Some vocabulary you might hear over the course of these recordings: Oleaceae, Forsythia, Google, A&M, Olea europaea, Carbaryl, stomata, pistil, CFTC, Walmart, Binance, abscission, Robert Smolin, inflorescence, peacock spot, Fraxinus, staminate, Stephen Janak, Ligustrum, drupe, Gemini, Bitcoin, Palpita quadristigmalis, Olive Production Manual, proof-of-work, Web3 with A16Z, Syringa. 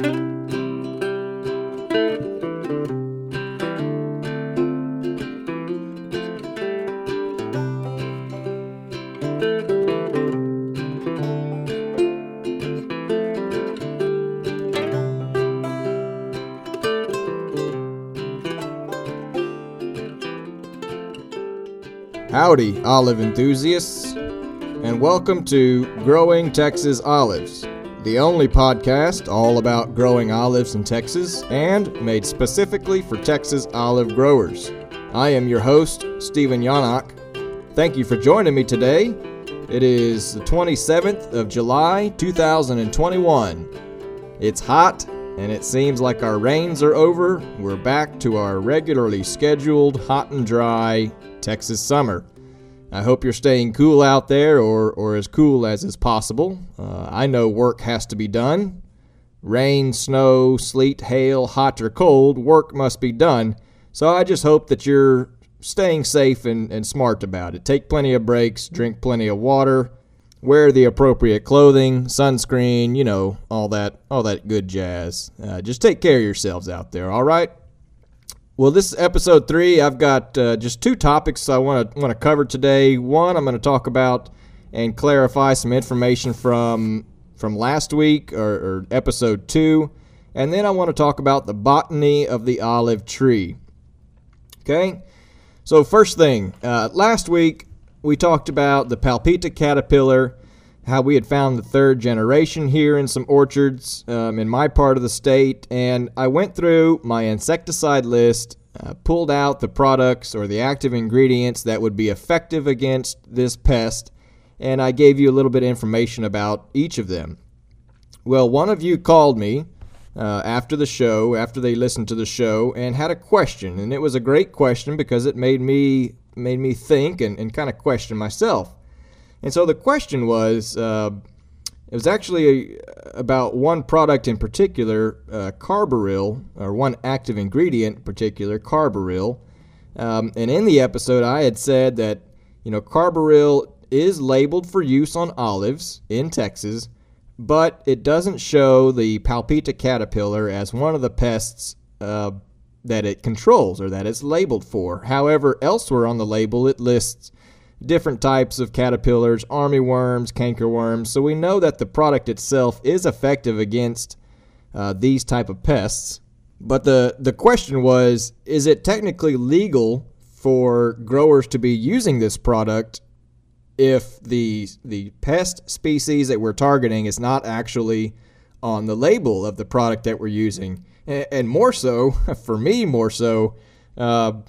Howdy, olive enthusiasts, and welcome to Growing Texas Olives, the only podcast all about growing olives in Texas and made specifically for Texas olive growers. I am your host, Stephen Janak. Thank you for joining me today. It is the 27th of July, 2021. It's hot, and it seems like our rains are over. We're back to our regularly scheduled hot and dry Texas summer. I hope you're staying cool out there or as cool as is possible. I know work has to be done. Rain, snow, sleet, hail, hot or cold, work must be done. So I just hope that you're staying safe and smart about it. Take plenty of breaks, drink plenty of water, wear the appropriate clothing, sunscreen, you know, all that good jazz. Just take care of yourselves out there, all right? Well, this is episode 3. I've got just 2 topics I want to cover today. One, I'm going to talk about and clarify some information from last week or episode 2. And then I want to talk about the botany of the olive tree. Okay? So first thing, last week we talked about the Palpita caterpillar, how we had found the 3rd generation here in some orchards in my part of the state, and I went through my insecticide list, pulled out the products or the active ingredients that would be effective against this pest, and I gave you a little bit of information about each of them. Well, one of you called me after the show, after they listened to the show, and had a question, and it was a great question because it made me think and kind of question myself. And so the question was, it was actually about one product in particular, Carbaryl, or one active ingredient in particular, Carbaryl. And in the episode, I had said that, you know, Carbaryl is labeled for use on olives in Texas, but it doesn't show the Palpita caterpillar as one of the pests that it controls or that it's labeled for. However, elsewhere on the label, it lists different types of caterpillars, armyworms, cankerworms, so we know that the product itself is effective against these type of pests. But the question was, is it technically legal for growers to be using this product if the pest species that we're targeting is not actually on the label of the product that we're using? And more so, for me more so,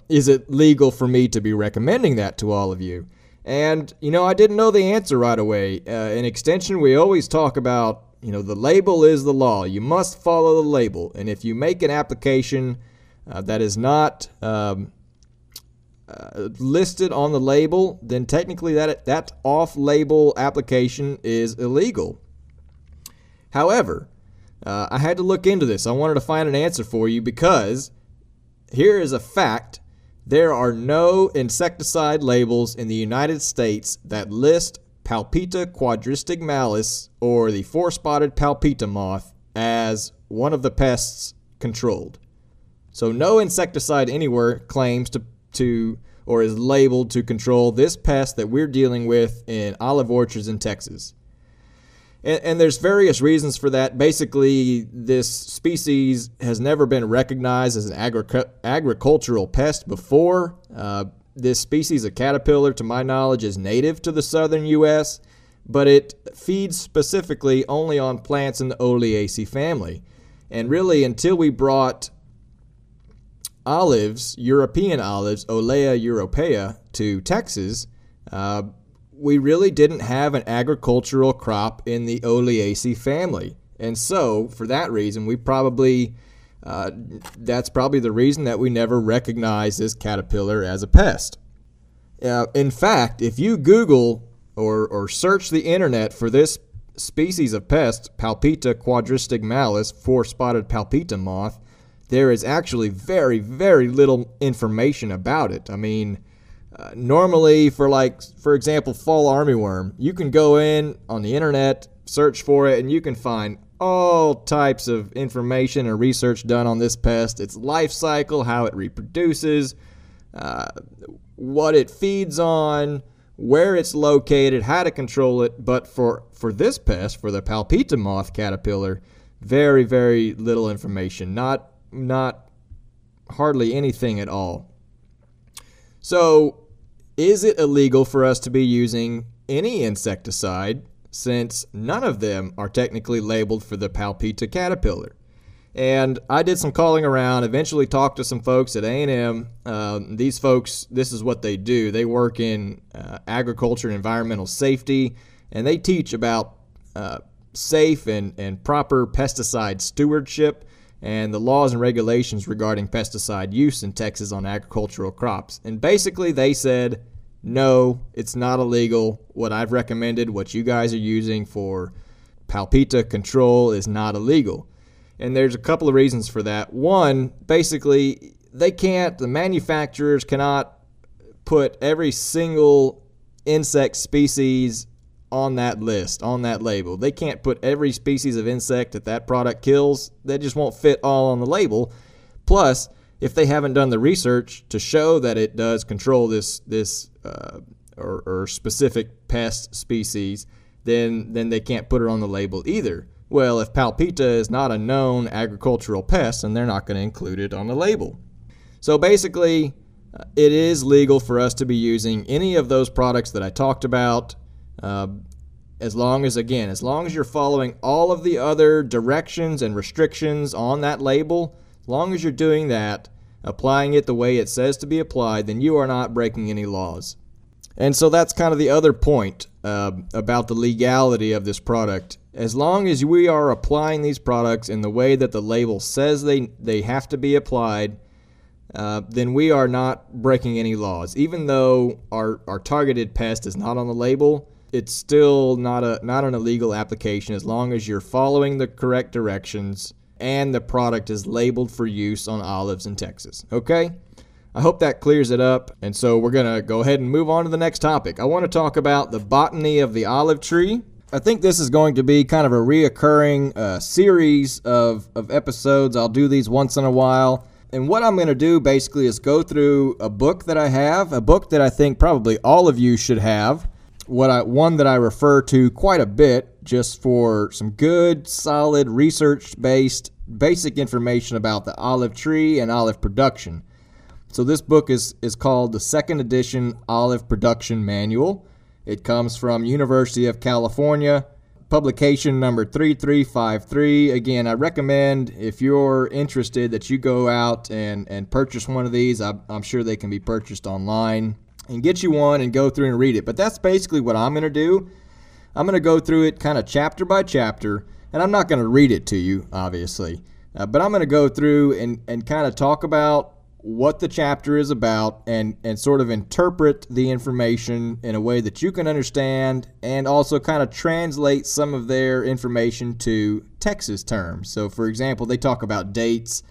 is it legal for me to be recommending that to all of you? And, you know, I didn't know the answer right away. In extension, we always talk about, you know, the label is the law. You must follow the label. And if you make an application that is not listed on the label, then technically that off-label application is illegal. However, I had to look into this. I wanted to find an answer for you because here is a fact. There are no insecticide labels in the United States that list Palpita quadristigmalis, or the four-spotted palpita moth, as one of the pests controlled. So no insecticide anywhere claims to or is labeled to control this pest that we're dealing with in olive orchards in Texas. And there's various reasons for that. Basically, this species has never been recognized as an agricultural pest before. This species of caterpillar, to my knowledge, is native to the southern U.S., but it feeds specifically only on plants in the Oleaceae family. And really, until we brought olives, European olives, Olea europaea, to Texas, we really didn't have an agricultural crop in the Oleaceae family. And so, for that reason, that's probably the reason that we never recognized this caterpillar as a pest. In fact, if you Google or search the internet for this species of pest, Palpita quadristigmalis, four-spotted palpita moth, there is actually very, very little information about it. I mean, normally, for example, fall armyworm, you can go in on the internet, search for it, and you can find all types of information and research done on this pest, its life cycle, how it reproduces, what it feeds on, where it's located, how to control it. But for this pest, for the Palpita moth caterpillar, very, very little information, not hardly anything at all. So is it illegal for us to be using any insecticide, since none of them are technically labeled for the Palpita caterpillar? And I did some calling around, eventually talked to some folks at A&M. These folks, this is what they do. They work in agriculture and environmental safety, and they teach about safe and proper pesticide stewardship and the laws and regulations regarding pesticide use in Texas on agricultural crops. And basically they said, no, it's not illegal. What I've recommended, what you guys are using for Palpita control, is not illegal. And there's a couple of reasons for that. One, basically, the manufacturers cannot put every single insect species on that list, on that label. They can't put every species of insect that that product kills. They just won't fit all on the label. Plus, if they haven't done the research to show that it does control this specific pest species, then they can't put it on the label either. Well, if Palpita is not a known agricultural pest, then they're not going to include it on the label. So basically, it is legal for us to be using any of those products that I talked about, as long as you're following all of the other directions and restrictions on that label. As long as you're doing that, applying it the way it says to be applied, then you are not breaking any laws. And so that's kind of the other point about the legality of this product. As long as we are applying these products in the way that the label says they have to be applied, then we are not breaking any laws. Even though our targeted pest is not on the label, it's still not an illegal application, as long as you're following the correct directions and the product is labeled for use on olives in Texas. Okay? I hope that clears it up. And so we're going to go ahead and move on to the next topic. I want to talk about the botany of the olive tree. I think this is going to be kind of a reoccurring series of episodes. I'll do these once in a while. And what I'm going to do basically is go through a book that I have, a book that I think probably all of you should have. One that I refer to quite a bit, just for some good, solid, research-based, basic information about the olive tree and olive production. So this book is called the Second Edition Olive Production Manual. It comes from University of California, publication number 3353. Again, I recommend, if you're interested, that you go out and purchase one of these. I'm sure they can be purchased online. And get you one and go through and read it. But that's basically what I'm going to do. I'm going to go through it kind of chapter by chapter, and I'm not going to read it to you, obviously. But I'm going to go through and kind of talk about what the chapter is about and sort of interpret the information in a way that you can understand, and also kind of translate some of their information to Texas terms. So, for example, they talk about dates.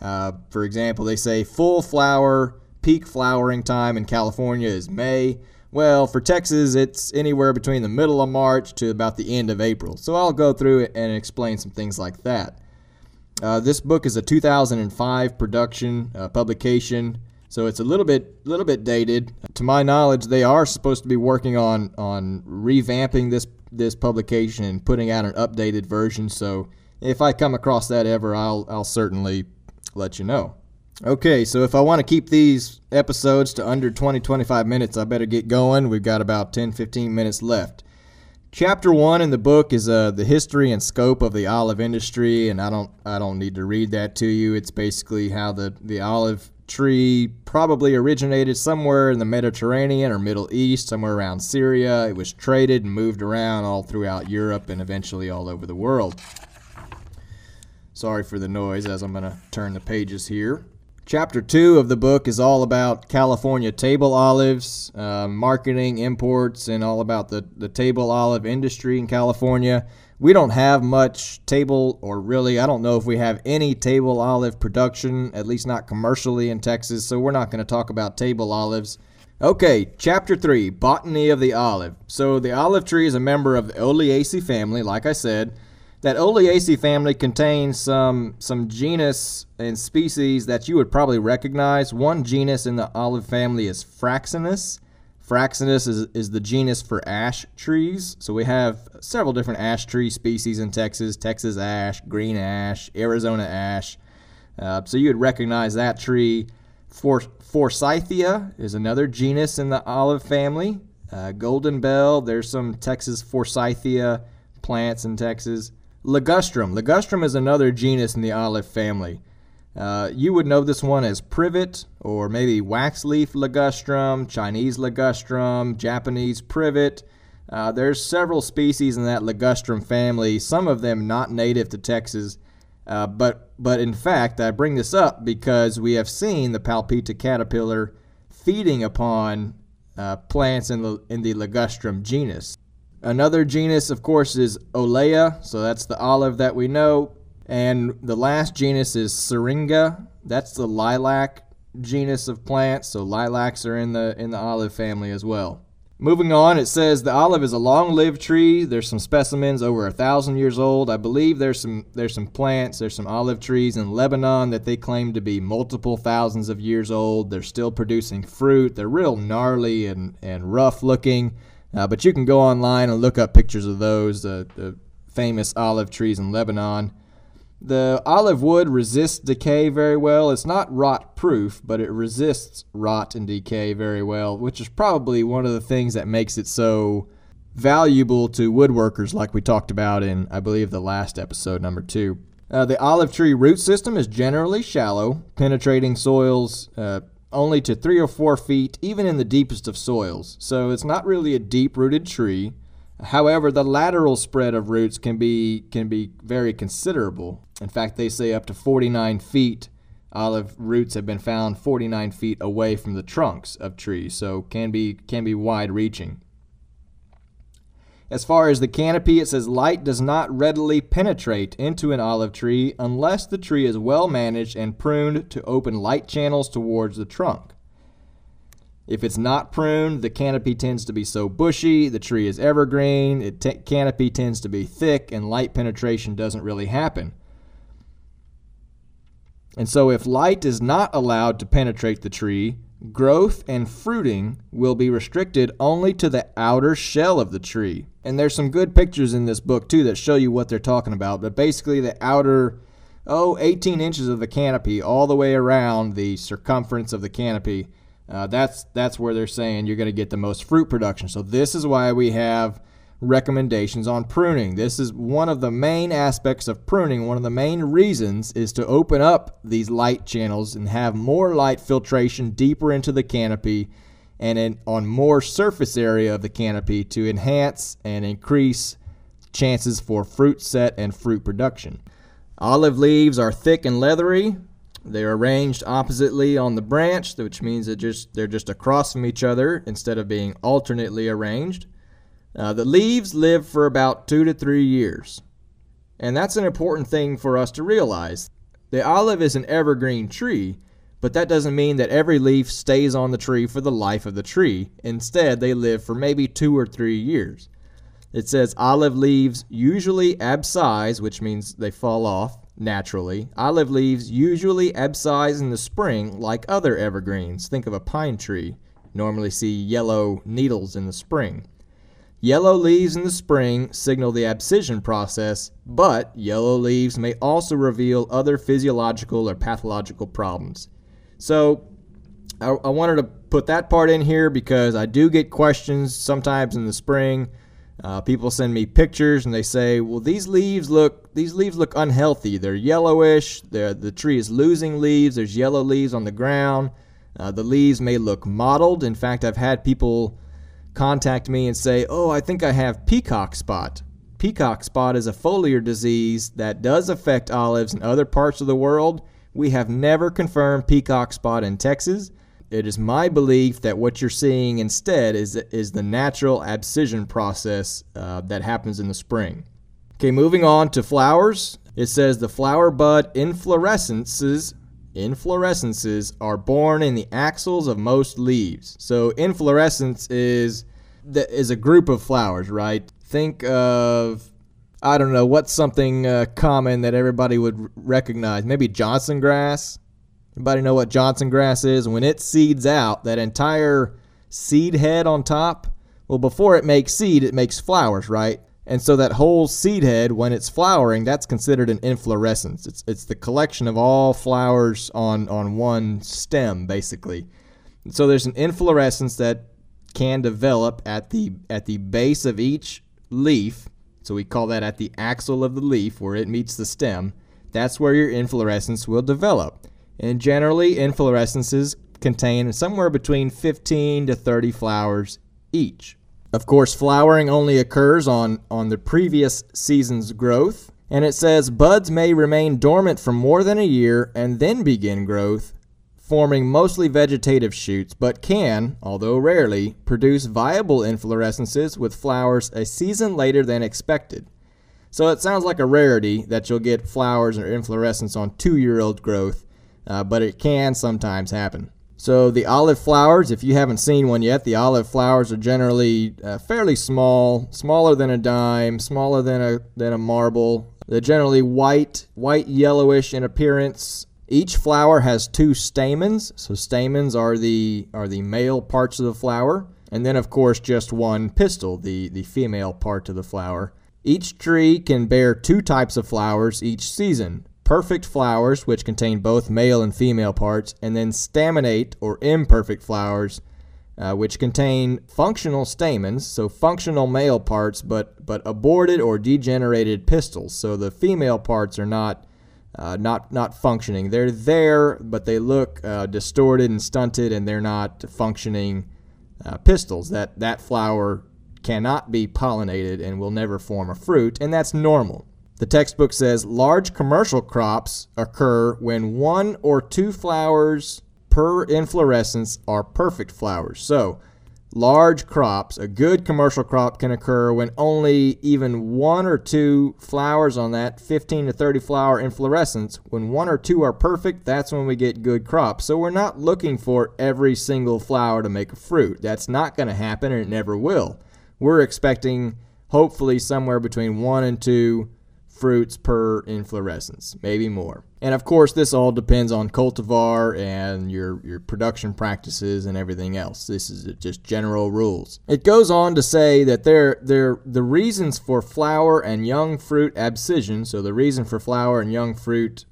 For example, they say full flower, peak flowering time in California is May. Well, for Texas, it's anywhere between the middle of March to about the end of April. So I'll go through it and explain some things like that. This book is a 2005 production publication, so it's a little bit dated. To my knowledge, they are supposed to be working on revamping this publication and putting out an updated version. So if I come across that ever, I'll certainly let you know. Okay, so if I want to keep these episodes to under 20-25 minutes, I better get going. We've got about 10-15 minutes left. Chapter 1 in the book is the history and scope of the olive industry, and I don't need to read that to you. It's basically how the olive tree probably originated somewhere in the Mediterranean or Middle East, somewhere around Syria. It was traded and moved around all throughout Europe and eventually all over the world. Sorry for the noise as I'm going to turn the pages here. Chapter 2 of the book is all about California table olives, marketing, imports, and all about the table olive industry in California. We don't have much table, or really, I don't know if we have any table olive production, at least not commercially in Texas, so we're not going to talk about table olives. Okay, Chapter 3, Botany of the Olive. So the olive tree is a member of the Oleaceae family, like I said. That Oleaceae family contains some genus and species that you would probably recognize. One genus in the olive family is Fraxinus. Fraxinus is the genus for ash trees. So we have several different ash tree species in Texas. Texas ash, green ash, Arizona ash. So you would recognize that tree. Forsythia is another genus in the olive family. Golden bell, there's some Texas Forsythia plants in Texas. Ligustrum. Ligustrum is another genus in the olive family. You would know this one as privet, or maybe waxleaf ligustrum, Chinese ligustrum, Japanese privet. There's several species in that ligustrum family, some of them not native to Texas. But in fact, I bring this up because we have seen the palpita caterpillar feeding upon plants in the ligustrum genus. Another genus, of course, is Olea, so that's the olive that we know. And the last genus is Syringa. That's the lilac genus of plants, so lilacs are in the olive family as well. Moving on, it says the olive is a long-lived tree. There's some specimens over 1,000 years old. I believe there's some plants, there's some olive trees in Lebanon that they claim to be multiple thousands of years old. They're still producing fruit. They're real gnarly and rough looking, but you can go online and look up pictures of those, the famous olive trees in Lebanon. The olive wood resists decay very well. It's not rot-proof, but it resists rot and decay very well, which is probably one of the things that makes it so valuable to woodworkers, like we talked about in, I believe, the last episode, number 2. The olive tree root system is generally shallow, penetrating soils only to 3 or 4 feet, even in the deepest of soils. So it's not really a deep-rooted tree. However, the lateral spread of roots can be very considerable. In fact, they say up to 49 feet. Olive roots have been found 49 feet away from the trunks of trees, so can be wide-reaching. As far as the canopy, it says light does not readily penetrate into an olive tree unless the tree is well managed and pruned to open light channels towards the trunk. If it's not pruned, the canopy tends to be so bushy, the tree is evergreen, canopy tends to be thick, and light penetration doesn't really happen. And so if light is not allowed to penetrate the tree, growth and fruiting will be restricted only to the outer shell of the tree. And there's some good pictures in this book, too, that show you what they're talking about. But basically the outer, 18 inches of the canopy all the way around the circumference of the canopy, that's where they're saying you're going to get the most fruit production. So this is why we have recommendations on pruning. This is one of the main aspects of pruning. One of the main reasons is to open up these light channels and have more light filtration deeper into the canopy and on more surface area of the canopy to enhance and increase chances for fruit set and fruit production. Olive leaves are thick and leathery. They're arranged oppositely on the branch, which means they're just across from each other instead of being alternately arranged. The leaves live for about 2 to 3 years. And that's an important thing for us to realize. The olive is an evergreen tree, but that doesn't mean that every leaf stays on the tree for the life of the tree. Instead, they live for maybe 2 or 3 years. It says olive leaves usually abscise, which means they fall off. Naturally, olive leaves usually abscise in the spring like other evergreens. Think of a pine tree. Normally see yellow needles in the spring. Yellow leaves in the spring signal the abscission process, but yellow leaves may also reveal other physiological or pathological problems. So I wanted to put that part in here because I do get questions sometimes in the spring. People send me pictures and they say, well, these leaves look unhealthy. They're yellowish. The tree is losing leaves. There's yellow leaves on the ground. The leaves may look mottled. In fact, I've had people contact me and say, oh, I think I have peacock spot. Peacock spot is a foliar disease that does affect olives in other parts of the world. We have never confirmed peacock spot in Texas. It is my belief that what you're seeing instead is the natural abscission process that happens in the spring. Okay, moving on to flowers. It says the flower bud inflorescences are born in the axils of most leaves. So inflorescence is a group of flowers, right? Think of I don't know, what's something common that everybody would recognize? Maybe Johnson grass? Anybody know what Johnson grass is? When it seeds out, that entire seed head on top, well, before it makes seed, it makes flowers, right? And so that whole seed head, when it's flowering, that's considered an inflorescence. It's the collection of all flowers on one stem, basically. And so there's an inflorescence that can develop at the base of each leaf. So we call that at the axil of the leaf, where it meets the stem. That's where your inflorescence will develop. And generally, inflorescences contain somewhere between 15 to 30 flowers each. Of course, flowering only occurs on the previous season's growth, and it says buds may remain dormant for more than a year and then begin growth, forming mostly vegetative shoots, but can, although rarely, produce viable inflorescences with flowers a season later than expected. So it sounds like a rarity that you'll get flowers or inflorescence on 2-year-old growth, but it can sometimes happen. So the olive flowers, if you haven't seen one yet, the olive flowers are generally fairly small, smaller than a dime, smaller than a marble. They're generally white yellowish in appearance. Each flower has 2 stamens. So stamens are the male parts of the flower, and then of course just 1 pistil, the female part of the flower. Each tree can bear 2 types of flowers each season. Perfect flowers, which contain both male and female parts, and then staminate or imperfect flowers, which contain functional stamens, so functional male parts, but aborted or degenerated pistils. So the female parts are not functioning. They're there, but they look distorted and stunted, and they're not functioning pistils. That flower cannot be pollinated and will never form a fruit, and that's normal. The textbook says large commercial crops occur when 1 or 2 flowers per inflorescence are perfect flowers. So large crops, a good commercial crop can occur when only even 1 or 2 flowers on that 15 to 30 flower inflorescence. When 1 or 2 are perfect, that's when we get good crops. So we're not looking for every single flower to make a fruit. That's not going to happen, and it never will. We're expecting hopefully somewhere between 1 and 2 fruits per inflorescence, maybe more. And of course, this all depends on cultivar and your production practices and everything else. This is just general rules. It goes on to say that the reasons for flower and young fruit abscission, so the reason for flower and young fruit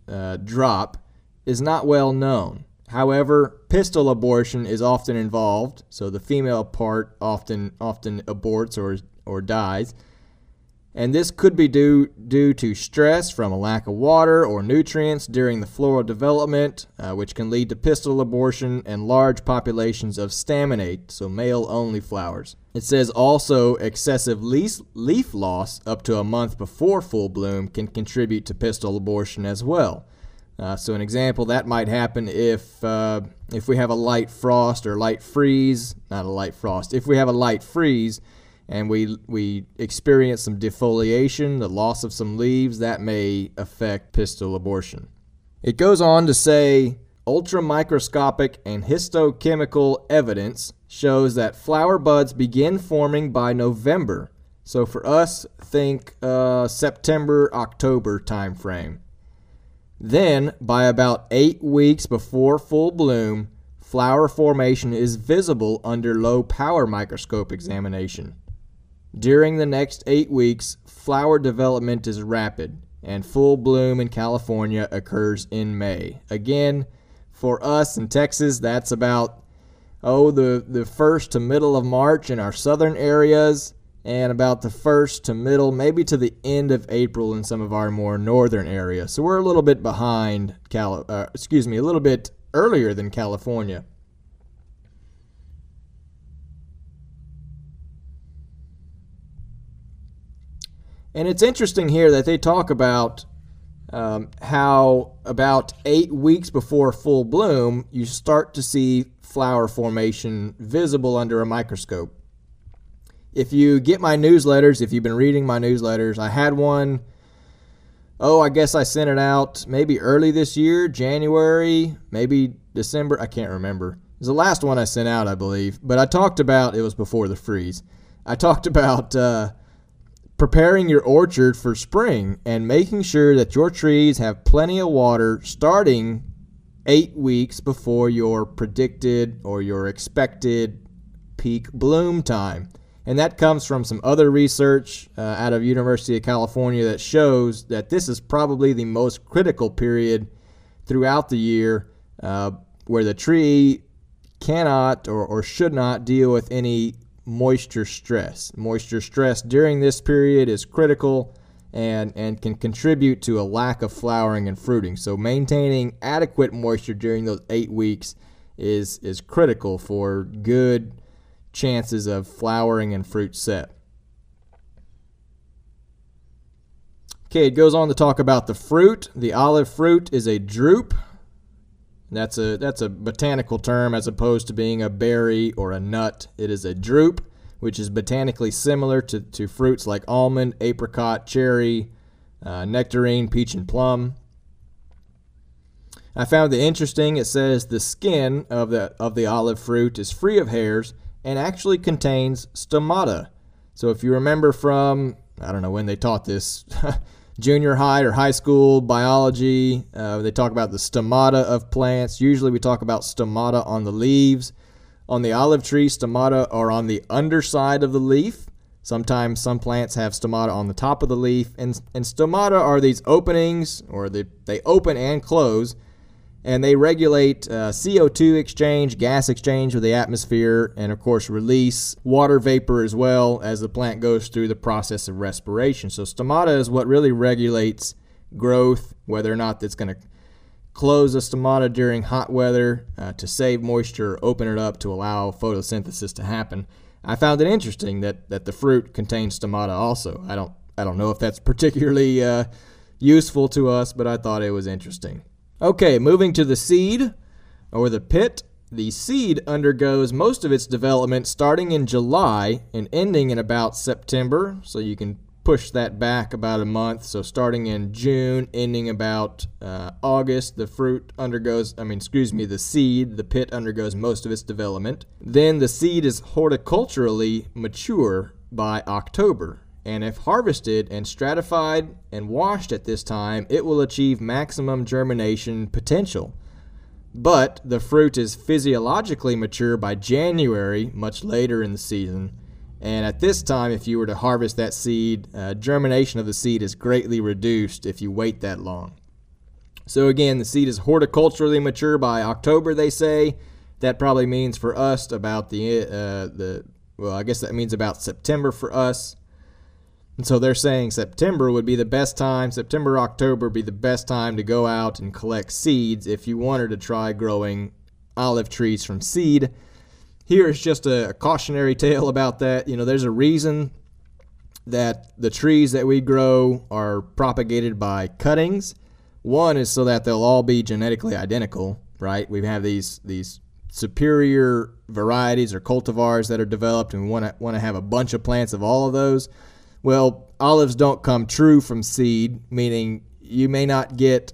drop, is not well known. However, pistil abortion is often involved, so the female part often aborts or dies. And this could be due to stress from a lack of water or nutrients during the floral development, which can lead to pistil abortion and large populations of staminate, so male-only flowers. It says also excessive leaf loss up to a month before full bloom can contribute to pistil abortion as well. So an example, that might happen if we have a light frost or light freeze, not a light frost, if we have a light freeze, and we experience some defoliation, the loss of some leaves, that may affect pistil abortion. It goes on to say ultramicroscopic and histochemical evidence shows that flower buds begin forming by November. So for us, think September, October time frame. Then by about 8 weeks before full bloom, flower formation is visible under low power microscope examination. During the next 8 weeks, flower development is rapid, and full bloom in California occurs in May. Again, for us in Texas, that's about, the first to middle of March in our southern areas, and about the first to middle, maybe to the end of April in some of our more northern areas. So we're a little bit behind, a little bit earlier than California. And it's interesting here that they talk about how about 8 weeks before full bloom, you start to see flower formation visible under a microscope. If you get my newsletters, if you've been reading my newsletters, I had one, I guess I sent it out maybe early this year, January, maybe December, I can't remember. It was the last one I sent out, I believe. But I talked about, it was before the freeze. I talked about preparing your orchard for spring and making sure that your trees have plenty of water starting 8 weeks before your predicted or your expected peak bloom time. And that comes from some other research out of University of California that shows that this is probably the most critical period throughout the year where the tree cannot or should not deal with any moisture stress. Moisture stress during this period is critical and can contribute to a lack of flowering and fruiting. So maintaining adequate moisture during those 8 weeks is critical for good chances of flowering and fruit set. Okay, it goes on to talk about the fruit. The olive fruit is a drupe. That's a botanical term as opposed to being a berry or a nut. It is a drupe, which is botanically similar to fruits like almond, apricot, cherry, nectarine, peach, and plum. I found it interesting. It says the skin of the olive fruit is free of hairs and actually contains stomata. So if you remember from, I don't know when they taught this, junior high or high school biology, they talk about the stomata of plants. Usually we talk about stomata on the leaves. On the olive tree, stomata are on the underside of the leaf. Sometimes some plants have stomata on the top of the leaf, and stomata are these openings, or they open and close, and they regulate CO2 exchange, gas exchange with the atmosphere, and of course release water vapor as well as the plant goes through the process of respiration. So stomata is what really regulates growth, whether or not it's going to close the stomata during hot weather to save moisture, open it up to allow photosynthesis to happen. I found it interesting that the fruit contains stomata also. I don't know if that's particularly useful to us, but I thought it was interesting. Okay, moving to the seed, or the pit. The seed undergoes most of its development starting in July and ending in about September, so you can push that back about a month. So starting in June, ending about August, the seed, the pit undergoes most of its development. Then the seed is horticulturally mature by October. And if harvested and stratified and washed at this time, it will achieve maximum germination potential. But the fruit is physiologically mature by January, much later in the season. And at this time, if you were to harvest that seed, germination of the seed is greatly reduced if you wait that long. So again, the seed is horticulturally mature by October, they say. That probably means for us about that means about September for us. And so they're saying September, October would be the best time to go out and collect seeds if you wanted to try growing olive trees from seed. Here is just a cautionary tale about that. You know, there's a reason that the trees that we grow are propagated by cuttings. One is so that they'll all be genetically identical, right? We have these superior varieties or cultivars that are developed, and we want to have a bunch of plants of all of those. Well, olives don't come true from seed, meaning you may not get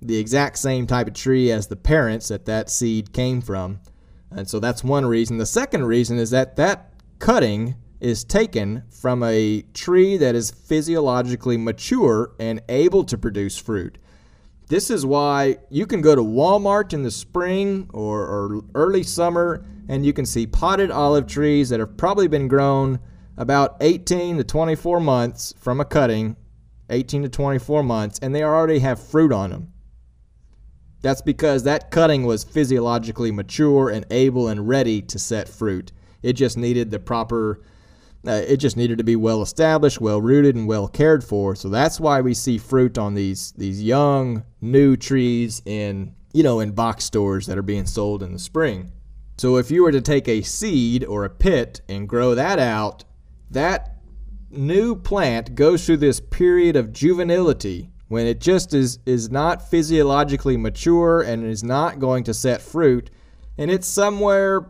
the exact same type of tree as the parents that seed came from. And so that's one reason. The second reason is that cutting is taken from a tree that is physiologically mature and able to produce fruit. This is why you can go to Walmart in the spring or early summer, and you can see potted olive trees that have probably been grown about 18 to 24 months from a cutting, 18 to 24 months, and they already have fruit on them. That's because that cutting was physiologically mature and able and ready to set fruit. It just needed to be well established, well rooted, and well cared for. So that's why we see fruit on these young, new trees in box stores that are being sold in the spring. So if you were to take a seed or a pit and grow that out, that new plant goes through this period of juvenility when it just is not physiologically mature and is not going to set fruit. And it's somewhere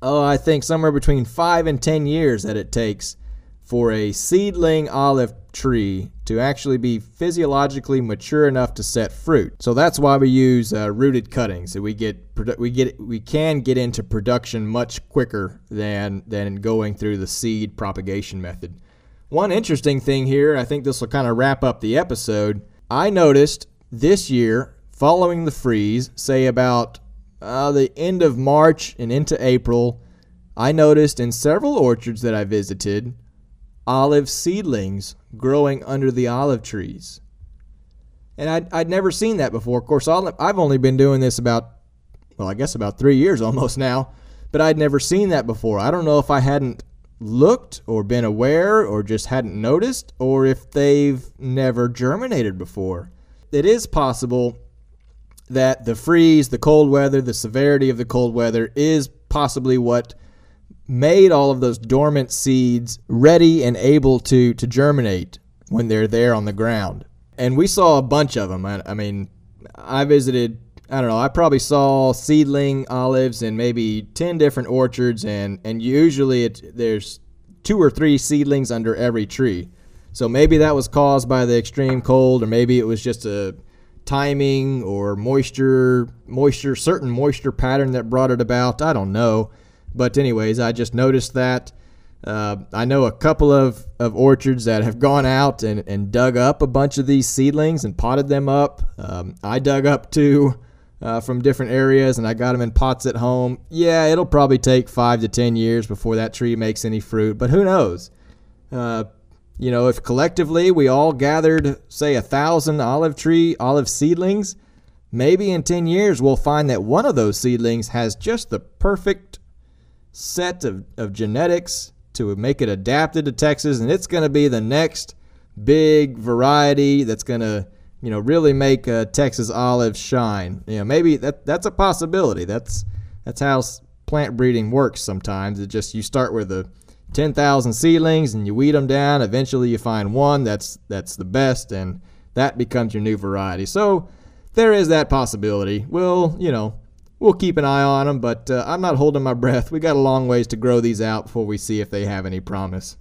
between 5 and 10 years that it takes for a seedling olive tree to actually be physiologically mature enough to set fruit. So that's why we use rooted cuttings. We can get into production much quicker than going through the seed propagation method. One interesting thing here, I think this will kind of wrap up the episode. I noticed this year, following the freeze, say about the end of March and into April, I noticed in several orchards that I visited, olive seedlings growing under the olive trees. And I'd never seen that before. Of course, I've only been doing this about 3 years almost now, but I'd never seen that before. I don't know if I hadn't looked or been aware or just hadn't noticed, or if they've never germinated before. It is possible that the freeze, the cold weather, the severity of the cold weather is possibly what made all of those dormant seeds ready and able to germinate when they're there on the ground. And we saw a bunch of them. I mean, I visited, I don't know, I probably saw seedling olives in maybe 10 different orchards, and usually there's 2 or 3 seedlings under every tree. So maybe that was caused by the extreme cold, or maybe it was just a timing or certain moisture pattern that brought it about. I don't know. But anyways, I just noticed that. I know a couple of orchards that have gone out and dug up a bunch of these seedlings and potted them up. I dug up 2. From different areas, and I got them in pots at home. Yeah, it'll probably take 5 to 10 years before that tree makes any fruit, but who knows? If collectively we all gathered, say, 1,000 olive seedlings, maybe in 10 years we'll find that one of those seedlings has just the perfect set of genetics to make it adapted to Texas, and it's going to be the next big variety that's going to really make Texas olives shine. Maybe that's a possibility. That's how plant breeding works sometimes. It's just you start with 10,000 seedlings and you weed them down. Eventually you find one that's the best, and that becomes your new variety. So there is that possibility. We'll keep an eye on them, but I'm not holding my breath. We got a long ways to grow these out before we see if they have any promise.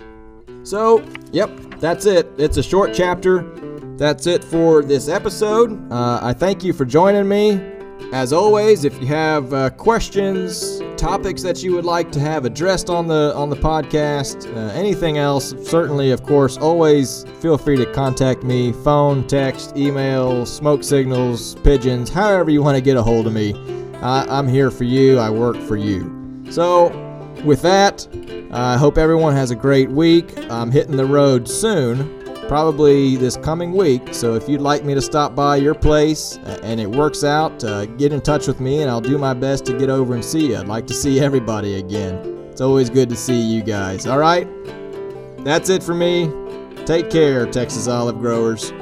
So, yep, that's it. It's a short chapter. That's it for this episode. I thank you for joining me. As always, if you have questions, topics that you would like to have addressed on the podcast, anything else, certainly, of course, always feel free to contact me. Phone, text, email, smoke signals, pigeons, however you want to get a hold of me. I'm here for you. I work for you. So with that, I hope everyone has a great week. I'm hitting the road soon. Probably this coming week, so if you'd like me to stop by your place and it works out, get in touch with me and I'll do my best to get over and see you. I'd like to see everybody again. It's always good to see you guys. All right, that's it for me. Take care, Texas olive growers.